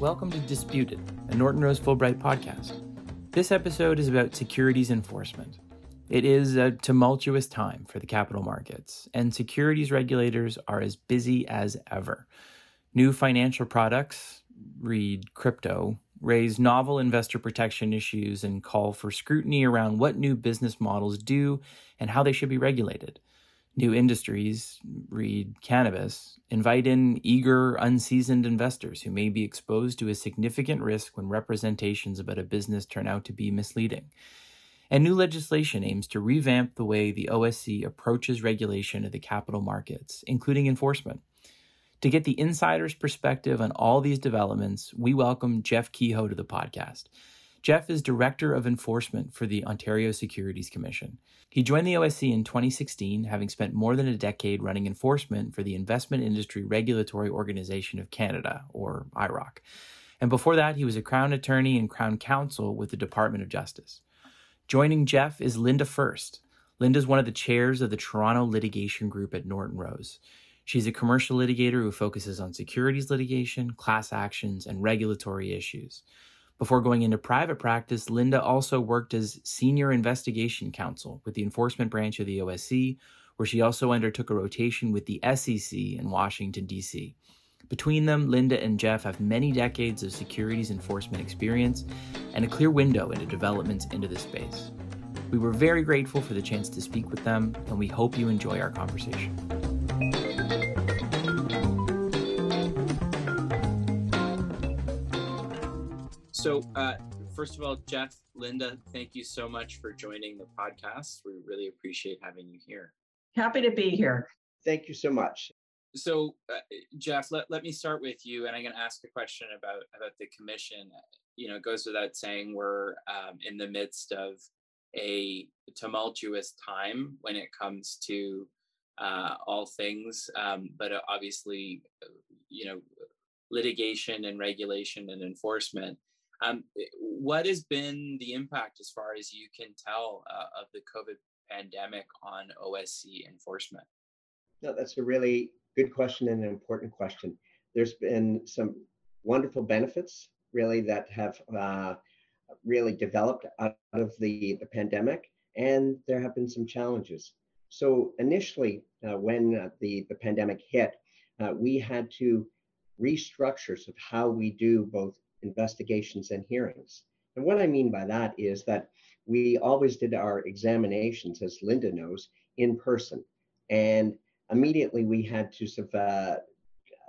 Welcome to Disputed, a Norton Rose Fulbright podcast. This episode is about securities enforcement. It is a tumultuous time for the capital markets, and securities regulators are as busy as ever. New financial products, read crypto, raise novel investor protection issues and call for scrutiny around what new business models do and how they should be regulated. New industries, read cannabis, invite in eager, unseasoned investors who may be exposed to a significant risk when representations about a business turn out to be misleading. And new legislation aims to revamp the way the OSC approaches regulation of the capital markets, including enforcement. To get the insider's perspective on all these developments, we welcome Jeff Kehoe to the podcast. Jeff is Director of Enforcement for the Ontario Securities Commission. He joined the OSC in 2016, having spent more than a decade running enforcement for the Investment Industry Regulatory Organization of Canada, or IROC. And before that, he was a Crown Attorney and Crown Counsel with the Department of Justice. Joining Jeff is Linda Fuerst. Linda is one of the chairs of the Toronto Litigation Group at Norton Rose. She's a commercial litigator who focuses on securities litigation, class actions, and regulatory issues. Before going into private practice, Linda also worked as Senior Investigation Counsel with the Enforcement Branch of the OSC, where she also undertook a rotation with the SEC in Washington, D.C. Between them, Linda and Jeff have many decades of securities enforcement experience and a clear window into developments into this space. We were very grateful for the chance to speak with them, and we hope you enjoy our conversation. So first of all, Jeff, Linda, thank you so much for joining the podcast. We really appreciate having you here. Happy to be here. Thank you so much. So Jeff, let me start with you, and I'm going to ask a question about the commission. You know, it goes without saying we're in the midst of a tumultuous time when it comes to all things, but obviously, you know, litigation and regulation and enforcement. What has been the impact, as far as you can tell, of the COVID pandemic on OSC enforcement? No, that's a really good question and an important question. There's been some wonderful benefits, really, that have really developed out of the pandemic, and there have been some challenges. So initially, when the pandemic hit, we had to restructures of how we do both investigations and hearings. And what I mean by that is that we always did our examinations, as Linda knows, in person. And immediately we had to sort of,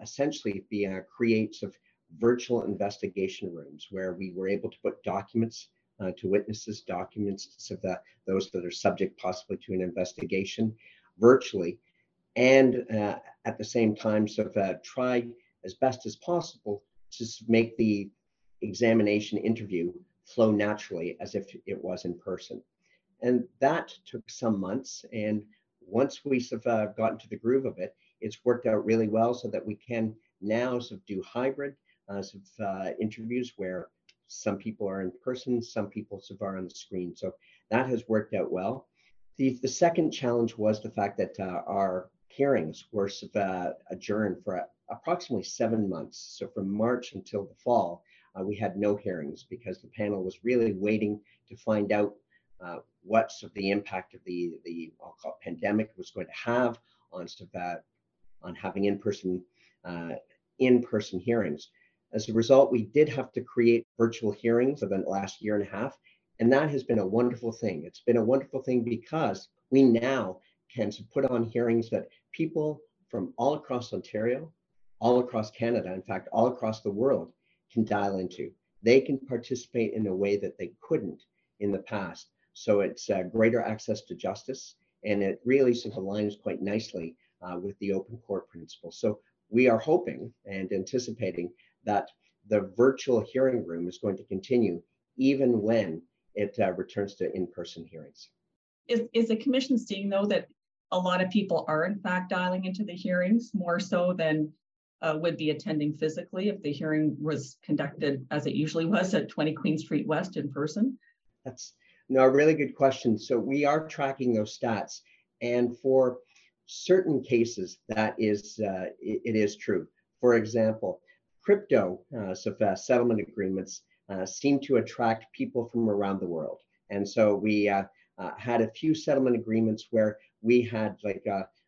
essentially be create sort of virtual investigation rooms where we were able to put documents to witnesses, documents to sort of those that are subject possibly to an investigation virtually. And at the same time, sort of try as best as possible to make the examination interview flow naturally as if it was in person. And that took some months. And once we sort of got into the groove of it, it's worked out really well so that we can now sort of do hybrid sort of, interviews where some people are in person, some people sort of are on the screen. So that has worked out well. The second challenge was the fact that our hearings were sort of, adjourned for approximately 7 months. So from March until the fall, we had no hearings because the panel was really waiting to find out what sort of the impact of the I'll call it pandemic was going to have on sort of on having in-person hearings. As a result, we did have to create virtual hearings for the last year and a half, and that has been a wonderful thing. It's been a wonderful thing because we now can put on hearings that people from all across Ontario, all across Canada, in fact, all across the world, can dial into. They can participate in a way that they couldn't in the past. So it's greater access to justice, and it really sort of aligns quite nicely with the open court principle. So we are hoping and anticipating that the virtual hearing room is going to continue even when it returns to in-person hearings. Is the commission seeing, though, that a lot of people are, in fact, dialing into the hearings more so than would be attending physically if the hearing was conducted as it usually was at 20 Queen Street West in person? That's a really good question. So we are tracking those stats, and for certain cases that is it is true. For example, crypto settlement agreements seem to attract people from around the world. And so we had a few settlement agreements where we had like,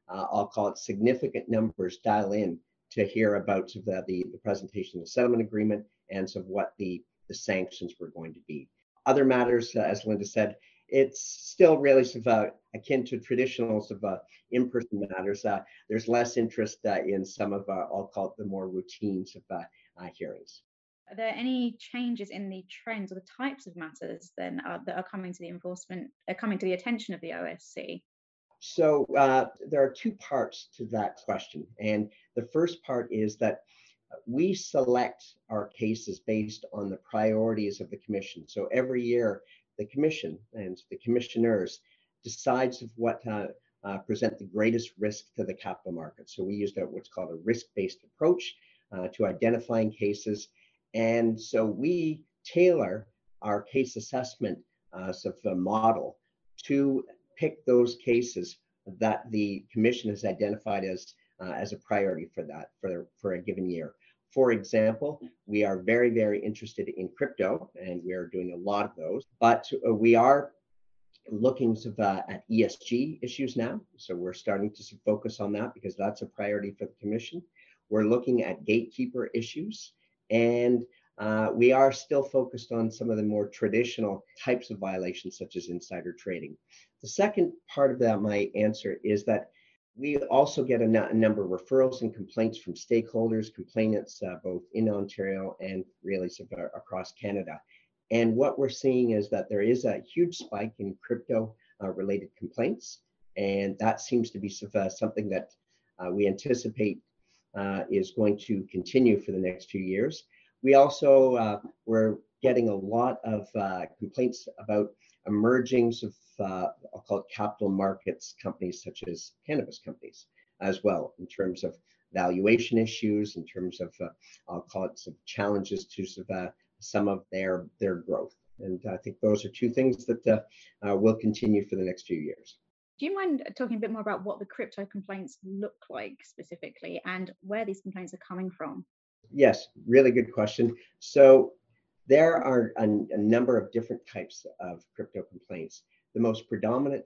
I'll call it significant numbers dial in to hear about the presentation of the settlement agreement and sort of what the sanctions were going to be. Other matters, as Linda said, it's still really sort of akin to traditional sort of in-person matters. There's less interest in some of our, I'll call it the more routine sort of hearings. Are there any changes in the trends or the types of matters then that are coming to the attention of the OSC? So there are two parts to that question. And the first part is that we select our cases based on the priorities of the commission. So every year, the commission and the commissioners decides of what present the greatest risk to the capital market. So we used what's called a risk-based approach to identifying cases. And so we tailor our case assessment sort of a model to pick those cases that the commission has identified as a priority for that for a given year. For example, we are very, very interested in crypto, and we are doing a lot of those. But we are looking at ESG issues now, so we're starting to focus on that because that's a priority for the commission. We're looking at gatekeeper issues, and we are still focused on some of the more traditional types of violations, such as insider trading. The second part of that, my answer is that we also get a number of referrals and complaints from stakeholders, complainants, both in Ontario and really across Canada. And what we're seeing is that there is a huge spike in crypto-related complaints, and that seems to be something that we anticipate is going to continue for the next few years. We also we're getting a lot of complaints about emerging I'll call it capital markets companies, such as cannabis companies as well, in terms of valuation issues, in terms of, I'll call it some challenges to some of their growth. And I think those are two things that will continue for the next few years. Do you mind talking a bit more about what the crypto complaints look like specifically and where these complaints are coming from? Yes, really good question. So there are a number of different types of crypto complaints. The most predominant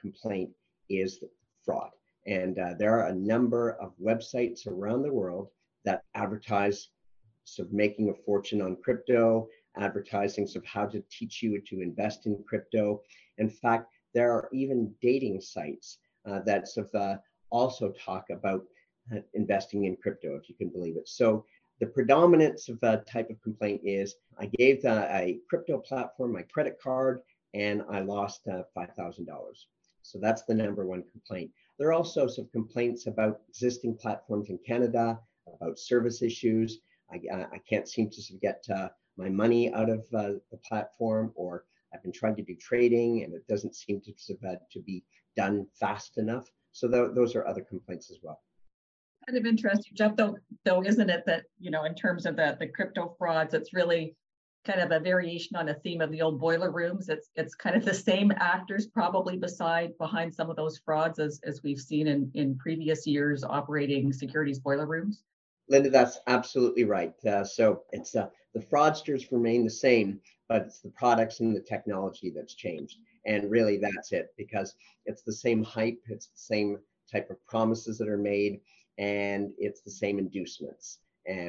complaint is fraud. And there are a number of websites around the world that advertise making a fortune on crypto, advertising how to teach you to invest in crypto. In fact, there are even dating sites that also talk about investing in crypto, if you can believe it. So the predominance of that type of complaint is, I gave a crypto platform my credit card and I lost $5,000. So that's the number one complaint. There are also some complaints about existing platforms in Canada, about service issues. I can't seem to get my money out of the platform, or I've been trying to do trading and it doesn't seem to be done fast enough. So those are other complaints as well. Kind of interesting, Jeff, though, isn't it that, in terms of the crypto frauds, it's really kind of a variation on a theme of the old boiler rooms. It's kind of the same actors probably behind some of those frauds as we've seen in previous years operating securities boiler rooms. Linda, that's absolutely right. So it's the fraudsters remain the same, but it's the products and the technology that's changed. And really that's it, because it's the same hype, it's the same type of promises that are made, and it's the same inducements,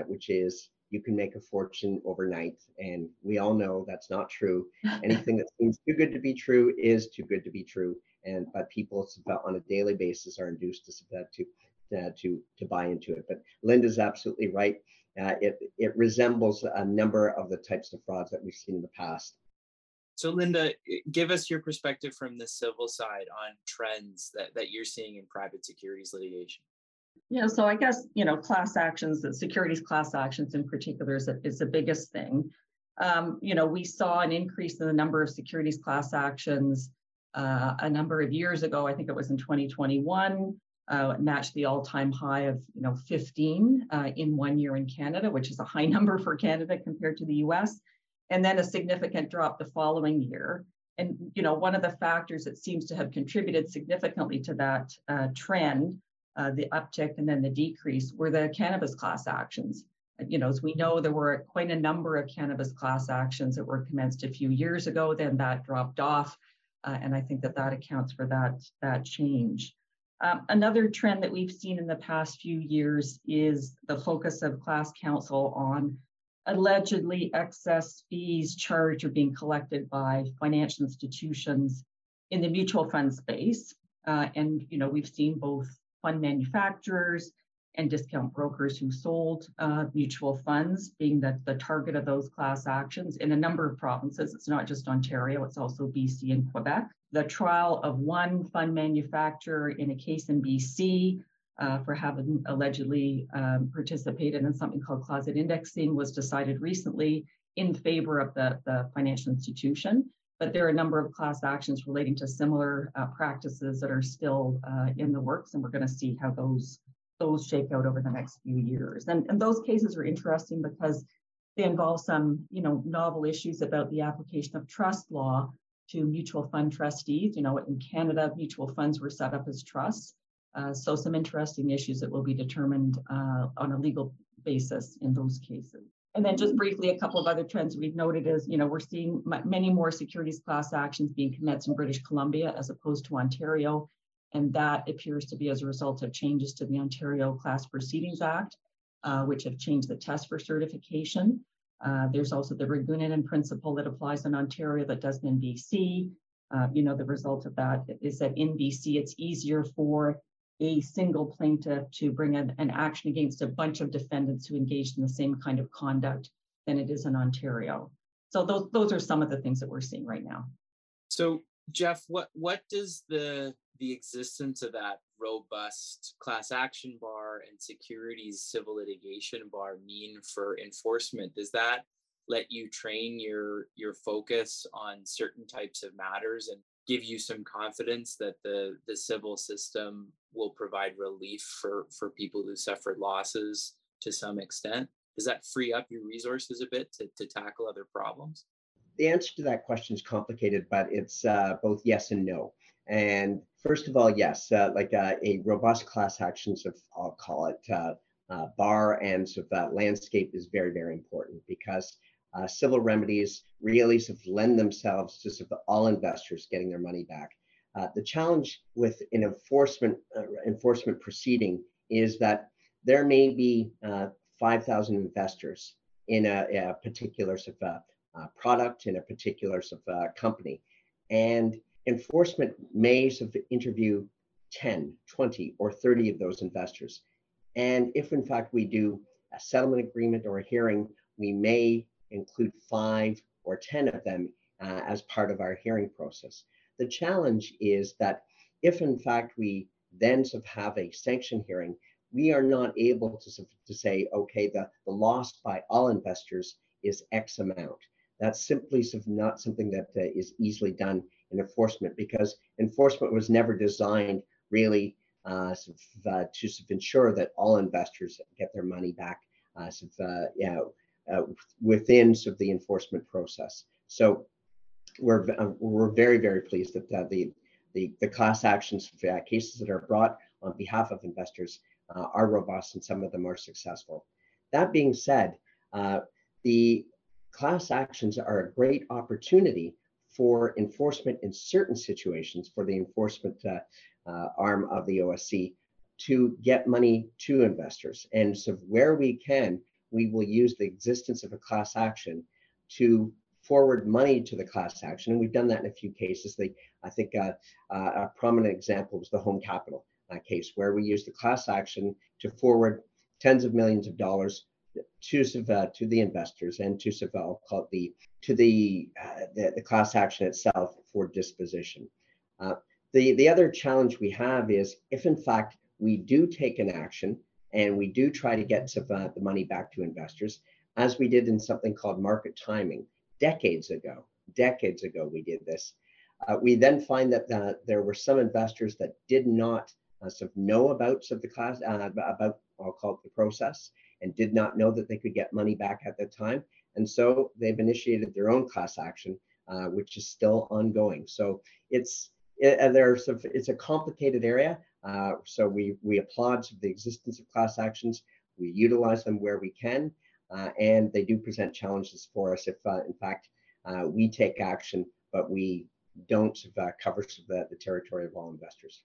which is you can make a fortune overnight. And we all know that's not true. Anything that seems too good to be true is too good to be true. And but people on a daily basis are induced to buy into it. But Linda's absolutely right. It resembles a number of the types of frauds that we've seen in the past. So Linda, give us your perspective from the civil side on trends that you're seeing in private securities litigation. Yeah, so I guess, class actions, the securities class actions in particular is the biggest thing. We saw an increase in the number of securities class actions a number of years ago. I think it was in 2021. It matched the all-time high of 15 in one year in Canada, which is a high number for Canada compared to the US, and then a significant drop the following year. And one of the factors that seems to have contributed significantly to that trend, the uptick and then the decrease, were the cannabis class actions. you know, as we know, there were quite a number of cannabis class actions that were commenced a few years ago, then that dropped off. And I think that that accounts for that change. Another trend that we've seen in the past few years is the focus of class counsel on allegedly excess fees charged or being collected by financial institutions in the mutual fund space. And, you know, we've seen both fund manufacturers and discount brokers who sold mutual funds being the target of those class actions in a number of provinces. It's not just Ontario, it's also BC and Quebec. The trial of one fund manufacturer in a case in BC for having allegedly participated in something called closet indexing was decided recently in favor of the financial institution. But there are a number of class actions relating to similar practices that are still in the works, and we're going to see how those shake out over the next few years. And those cases are interesting because they involve some, you know, novel issues about the application of trust law to mutual fund trustees. You know, in Canada, mutual funds were set up as trusts. So some interesting issues that will be determined on a legal basis in those cases. And then just briefly, a couple of other trends we've noted is, you know, we're seeing many more securities class actions being commenced in British Columbia as opposed to Ontario. And that appears to be as a result of changes to the Ontario Class Proceedings Act, which have changed the test for certification. There's also the Ragunan principle that applies in Ontario that doesn't in BC. You know, the result of that is that in BC, it's easier for a single plaintiff to bring an action against a bunch of defendants who engaged in the same kind of conduct than it is in Ontario. So those are some of the things that we're seeing right now. So Jeff, what does the existence of that robust class action bar and securities civil litigation bar mean for enforcement? Does that let you train your focus on certain types of matters and give you some confidence that the civil system will provide relief for people who suffered losses to some extent? Does that free up your resources a bit to tackle other problems? The answer to that question is complicated, but it's both yes and no. And first of all, yes, a robust class actions of, I'll call it, bar and sort of that landscape is very, very important because civil remedies really sort of lend themselves to sort of all investors getting their money back. The challenge with an enforcement proceeding is that there may be 5,000 investors in a particular sort of product, in a particular sort of company, and enforcement may sort of interview 10, 20, or 30 of those investors. And if in fact we do a settlement agreement or a hearing, we may include 5 or 10 of them as part of our hearing process. The challenge is that if in fact we then sort of have a sanction hearing, we are not able to say, okay, the loss by all investors is X amount. That's simply sort of not something that is easily done in enforcement, because enforcement was never designed really to sort of ensure that all investors get their money back within sort of the enforcement process. So we're very, very pleased that the class actions cases that are brought on behalf of investors are robust, and some of them are successful. That being said, the class actions are a great opportunity for enforcement in certain situations, for the enforcement arm of the OSC to get money to investors. And so where we can, we will use the existence of a class action to forward money to the class action. And we've done that in a few cases. I think a prominent example was the Home Capital case, where we used the class action to forward tens of millions of dollars to the investors and to the class action itself for disposition. The other challenge we have is if in fact we do take an action and we do try to get the money back to investors, as we did in something called market timing decades ago, we did this. We then find that there were some investors that did not know about the class about I'll call it the process, and did not know that they could get money back at that time. And so they've initiated their own class action, which is still ongoing. So it's a complicated area. So we applaud the existence of class actions. We utilize them where we can, and they do present challenges for us if, in fact, we take action, but we don't cover the territory of all investors.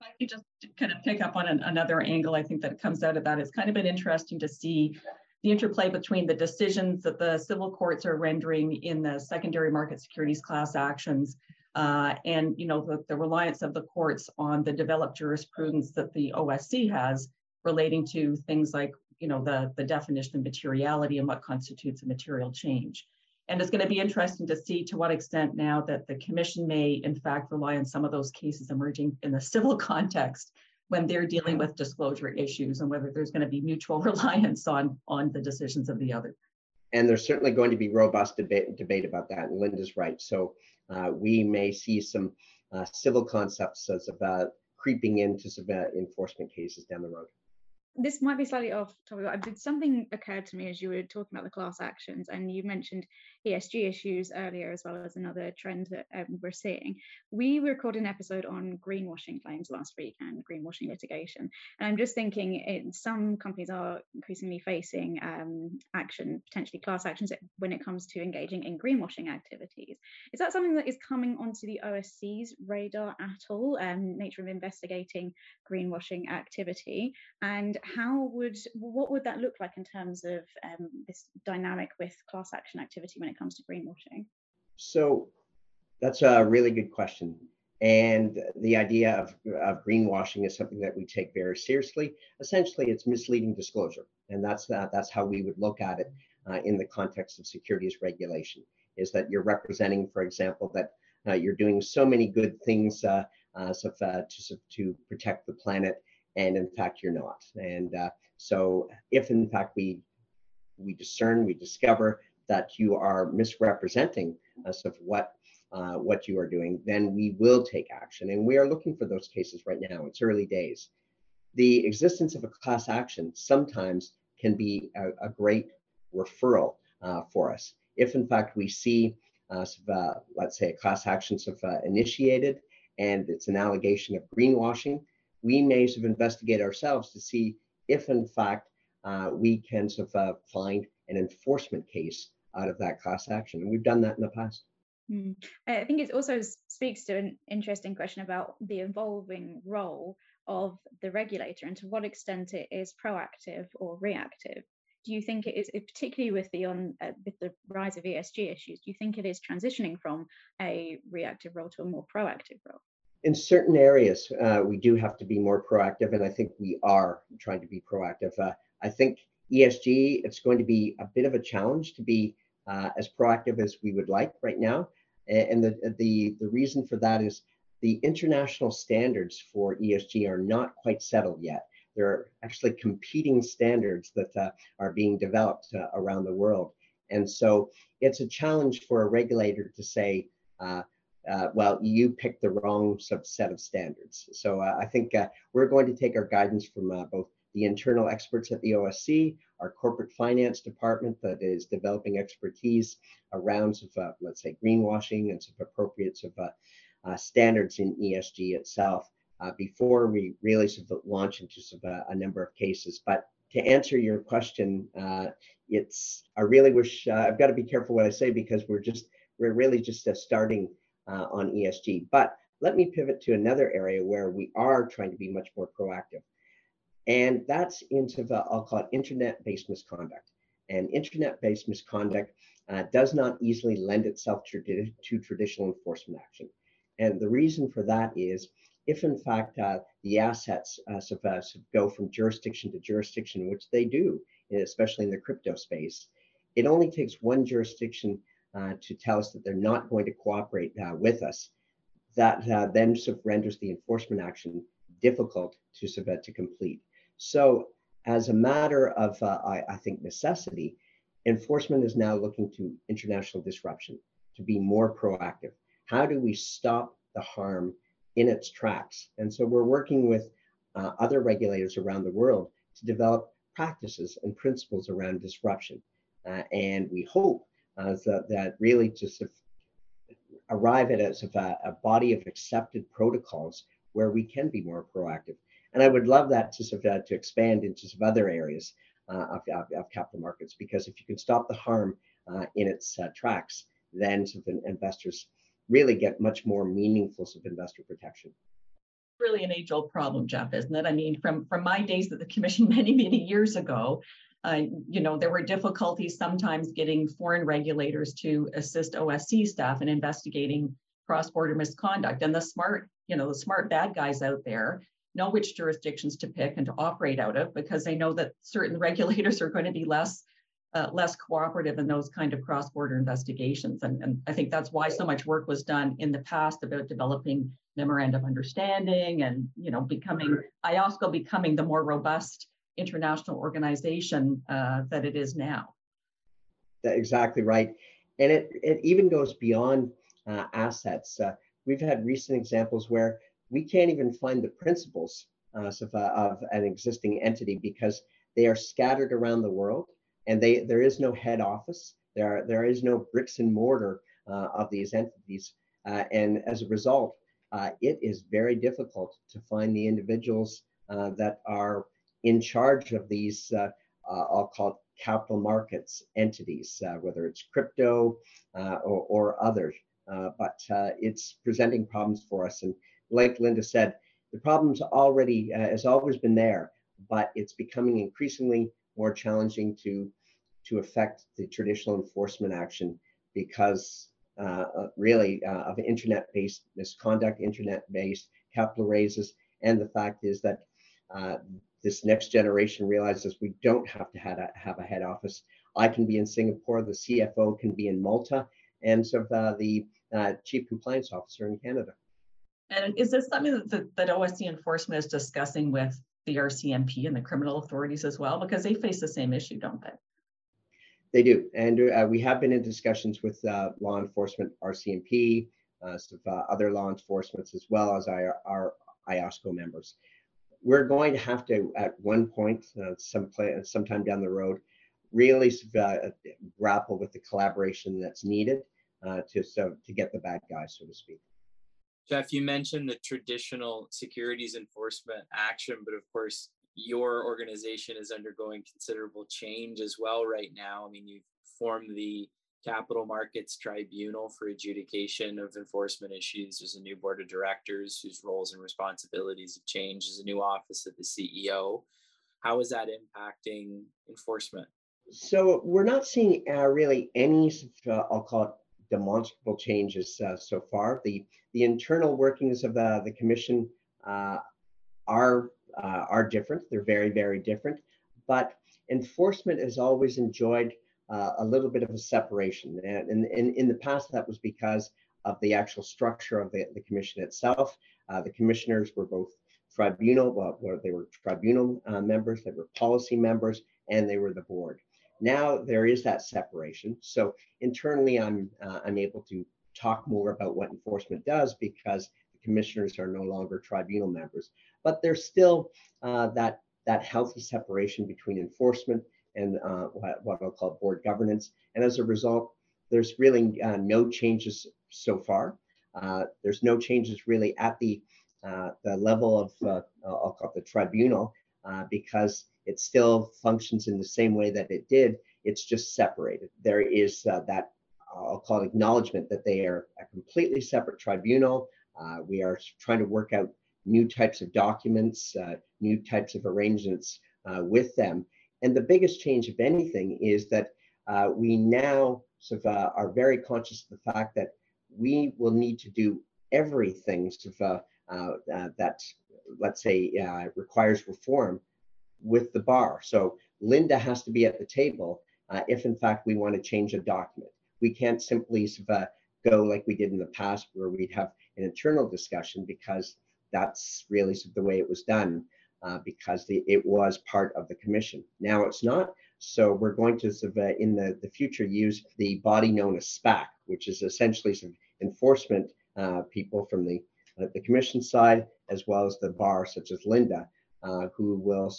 If I could just kind of pick up on another angle, I think that comes out of that. It's kind of been interesting to see the interplay between the decisions that the civil courts are rendering in the secondary market securities class actions, and you know the reliance of the courts on the developed jurisprudence that the OSC has relating to things like the definition of materiality and what constitutes a material change. And it's going to be interesting to see to what extent now that the Commission may in fact rely on some of those cases emerging in the civil context when they're dealing with disclosure issues, and whether there's going to be mutual reliance on the decisions of the other. And there's certainly going to be robust debate about that, and Linda's right. So we may see some civil concepts as about creeping into some enforcement cases down the road. This might be slightly off topic, but something occurred to me as you were talking about the class actions, and you mentioned ESG issues earlier as well as another trend that we're seeing. We recorded an episode on greenwashing claims last week and greenwashing litigation. And I'm just thinking some companies are increasingly facing action, potentially class actions, when it comes to engaging in greenwashing activities. Is that something that is coming onto the OSC's radar at all, nature of investigating greenwashing activity? And what would that look like in terms of this dynamic with class action activity when it comes to greenwashing? So that's a really good question. And the idea of greenwashing is something that we take very seriously. Essentially, it's misleading disclosure. And that's how we would look at it in the context of securities regulation, is that you're representing, for example, that you're doing so many good things to protect the planet, and in fact, you're not. And so if in fact we discover that you are misrepresenting us of what you are doing, then we will take action. And we are looking for those cases right now. It's early days. The existence of a class action sometimes can be a great referral for us. If in fact we see, let's say, a class action initiated and it's an allegation of greenwashing, we may investigate ourselves to see if in fact we can find an enforcement case out of that class action. And we've done that in the past. Mm. I think it also speaks to an interesting question about the evolving role of the regulator and to what extent it is proactive or reactive. Do you think it is, particularly with the rise of ESG issues, do you think it is transitioning from a reactive role to a more proactive role? In certain areas, we do have to be more proactive, and I think we are trying to be proactive. I think ESG, it's going to be a bit of a challenge to be as proactive as we would like right now. And the reason for that is the international standards for ESG are not quite settled yet. There are actually competing standards that are being developed around the world. And so it's a challenge for a regulator to say, well, you picked the wrong subset of standards. So I think we're going to take our guidance from both the internal experts at the OSC, our corporate finance department that is developing expertise around, let's say, greenwashing and some appropriate standards in ESG itself before we really launch into a number of cases. But to answer your question, I really wish, I've got to be careful what I say, because we're really just starting on ESG. But let me pivot to another area where we are trying to be much more proactive. And that's into I'll call it internet-based misconduct. And internet-based misconduct does not easily lend itself to traditional enforcement action. And the reason for that is if in fact the assets go from jurisdiction to jurisdiction, which they do, especially in the crypto space, it only takes one jurisdiction to tell us that they're not going to cooperate with us. That then renders the enforcement action difficult to complete. So as a matter of, I think, necessity, enforcement is now looking to international disruption, to be more proactive. How do we stop the harm in its tracks? And so we're working with other regulators around the world to develop practices and principles around disruption. And we hope that really just arrive at a body of accepted protocols where we can be more proactive. And I would love that to expand into other areas of capital markets, because if you can stop the harm in its tracks, then investors really get much more meaningful investor protection. Really an age-old problem, Jeff, isn't it? I mean, from my days at the Commission many years ago, you know, there were difficulties sometimes getting foreign regulators to assist OSC staff in investigating cross-border misconduct. And the smart, you know, the smart bad guys out there know which jurisdictions to pick and to operate out of, because they know that certain regulators are going to be less cooperative in those kind of cross-border investigations. And I think that's why so much work was done in the past about developing memorandum of understanding and, you know, IOSCO becoming the more robust international organization that it is now. That's exactly right. And it even goes beyond assets. We've had recent examples where we can't even find the principles of an existing entity because they are scattered around the world, and there is no head office. There is no bricks and mortar of these entities. And as a result, it is very difficult to find the individuals that are in charge of these, I'll call it capital markets entities, whether it's crypto or others. But it's presenting problems for us. And like Linda said, the problem's already has always been there, but it's becoming increasingly more challenging to affect the traditional enforcement action because really of internet-based misconduct, internet-based capital raises, and the fact is that this next generation realizes we don't have to have a head office. I can be in Singapore, the CFO can be in Malta, and so the chief compliance officer in Canada. And is this something that OSC enforcement is discussing with the RCMP and the criminal authorities as well? Because they face the same issue, don't they? They do. And we have been in discussions with law enforcement, RCMP, other law enforcement, as well as our IOSCO members. We're going to have to, at one point, sometime down the road, really grapple with the collaboration that's needed to get the bad guys, so to speak. Jeff, you mentioned the traditional securities enforcement action, but of course, your organization is undergoing considerable change as well right now. I mean, you've formed the Capital Markets Tribunal for adjudication of enforcement issues. There's a new board of directors whose roles and responsibilities have changed. There's a new office of the CEO. How is that impacting enforcement? So we're not seeing really any, I'll call it, demonstrable changes so far. The internal workings of the Commission are different. They're very different. But enforcement has always enjoyed a little bit of a separation, and in the past that was because of the actual structure of the Commission itself. The commissioners were both tribunal members, they were policy members, and they were the board. Now there is that separation. So internally, I'm able to talk more about what enforcement does because the commissioners are no longer tribunal members. But there's still that healthy separation between enforcement and what I'll call board governance. And as a result, there's really no changes so far. There's no changes really at the level of I'll call it the tribunal because it still functions in the same way that it did. It's just separated. There is that, I'll call it, acknowledgement that they are a completely separate tribunal. We are trying to work out new types of documents, new types of arrangements with them. And the biggest change, if anything, is that we now are very conscious of the fact that we will need to do everything that, let's say, requires reform with the bar. So Linda has to be at the table if in fact we want to change a document. We can't simply go like we did in the past where we'd have an internal discussion, because that's really the way it was done because it was part of the Commission. Now it's not. So we're going to in the future use the body known as SPAC, which is essentially some enforcement people from the Commission side, as well as the bar, such as Linda, who will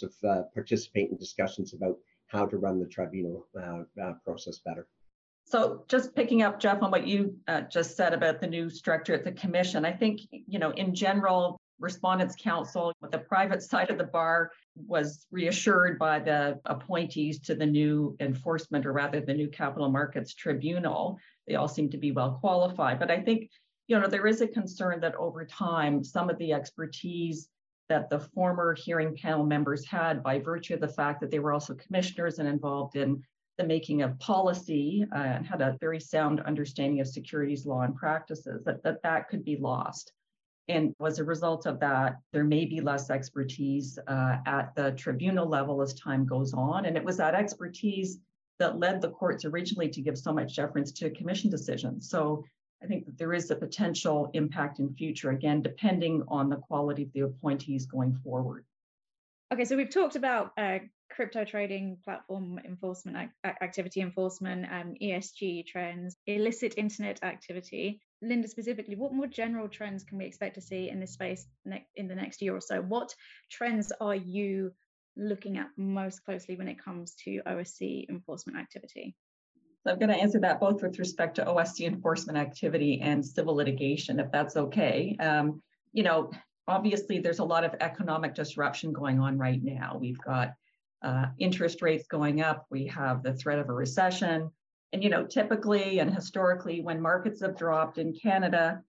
participate in discussions about how to run the tribunal process better. So just picking up, Jeff, on what you just said about the new structure at the Commission, I think, you know, in general, Respondents' counsel with the private side of the bar was reassured by the appointees to the new enforcement, or rather the new Capital Markets Tribunal. They all seem to be well qualified. But I think, you know, there is a concern that over time, some of the expertise that the former hearing panel members had by virtue of the fact that they were also commissioners and involved in the making of policy and had a very sound understanding of securities law and practices, that could be lost. And as a result of that, there may be less expertise at the tribunal level as time goes on. And it was that expertise that led the courts originally to give so much deference to commission decisions. So I think that there is a potential impact in future, again, depending on the quality of the appointees going forward. Okay, so we've talked about crypto trading, platform enforcement, activity enforcement, ESG trends, illicit internet activity. Linda, specifically, what more general trends can we expect to see in this space in the next year or so? What trends are you looking at most closely when it comes to OSC enforcement activity? So I'm going to answer that both with respect to OSC enforcement activity and civil litigation, if that's okay. You know, obviously, there's a lot of economic disruption going on right now. We've got interest rates going up. We have the threat of a recession. And, you know, typically and historically, when markets have dropped in Canada,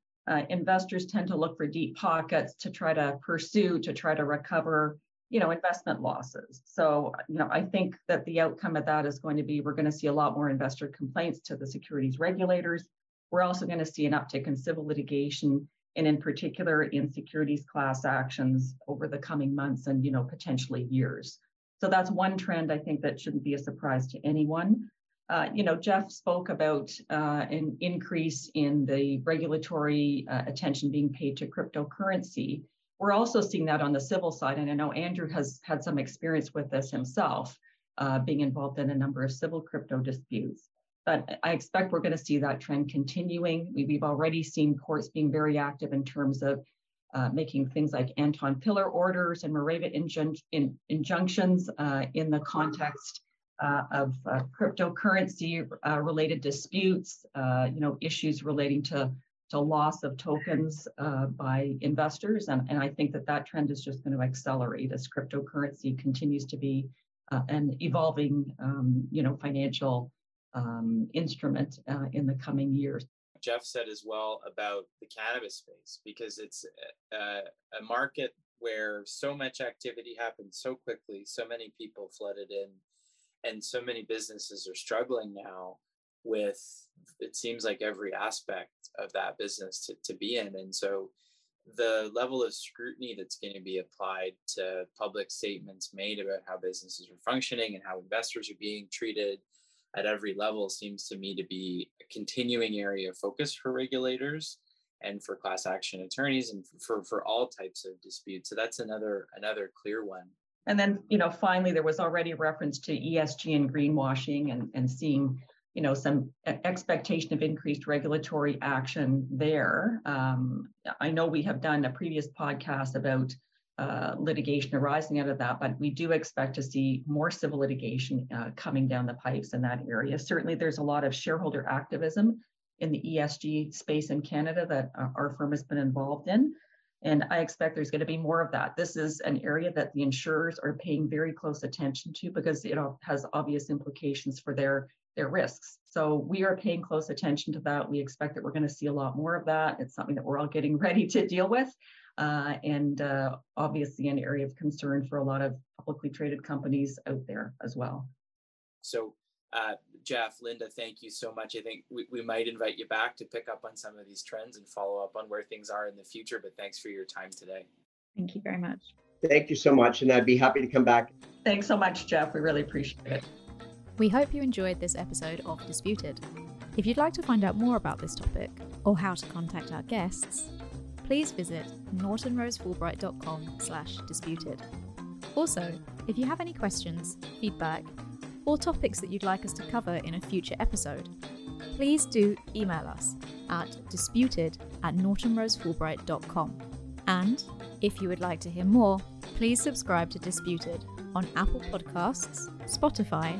investors tend to look for deep pockets to try to pursue, to try to recover, you know, investment losses. So, you know, I think that the outcome of that is going to be, we're going to see a lot more investor complaints to the securities regulators. We're also going to see an uptick in civil litigation, and in particular in securities class actions over the coming months and, you know, potentially years. So that's one trend I think that shouldn't be a surprise to anyone. You know, Jeff spoke about an increase in the regulatory attention being paid to cryptocurrency. We're also seeing that on the civil side, and I know Andrew has had some experience with this himself, being involved in a number of civil crypto disputes. But I expect we're going to see that trend continuing. We've already seen courts being very active in terms of making things like Anton Piller orders and Mareva injunctions in the context of cryptocurrency related disputes, you know, issues relating to loss of tokens by investors. And I think that trend is just going to accelerate as cryptocurrency continues to be an evolving, you know, financial instrument in the coming years. Jeff said as well about the cannabis space, because it's a market where so much activity happens so quickly, so many people flooded in, and so many businesses are struggling now with, it seems like, every aspect of that business to be in. And so the level of scrutiny that's going to be applied to public statements made about how businesses are functioning and how investors are being treated at every level seems to me to be a continuing area of focus for regulators and for class action attorneys and for all types of disputes. So that's another clear one. And then, you know, finally, there was already reference to ESG and greenwashing and seeing, you know, some expectation of increased regulatory action there. I know we have done a previous podcast about litigation arising out of that, but we do expect to see more civil litigation coming down the pipes in that area. Certainly, there's a lot of shareholder activism in the ESG space in Canada that our firm has been involved in, and I expect there's going to be more of that. This is an area that the insurers are paying very close attention to because it has obvious implications for their risks. So we are paying close attention to that. We expect that we're going to see a lot more of that. It's something that we're all getting ready to deal with. And obviously an area of concern for a lot of publicly traded companies out there as well. So Jeff, Linda, thank you so much. I think we might invite you back to pick up on some of these trends and follow up on where things are in the future, but thanks for your time today. Thank you very much. Thank you so much, and I'd be happy to come back. Thanks so much, Jeff. We really appreciate it. We hope you enjoyed this episode of Disputed. If you'd like to find out more about this topic or how to contact our guests, please visit nortonrosefulbright.com/disputed. Also, if you have any questions, feedback, or topics that you'd like us to cover in a future episode, please do email us at disputed@nortonrosefulbright.com. And if you would like to hear more, please subscribe to Disputed on Apple Podcasts, Spotify,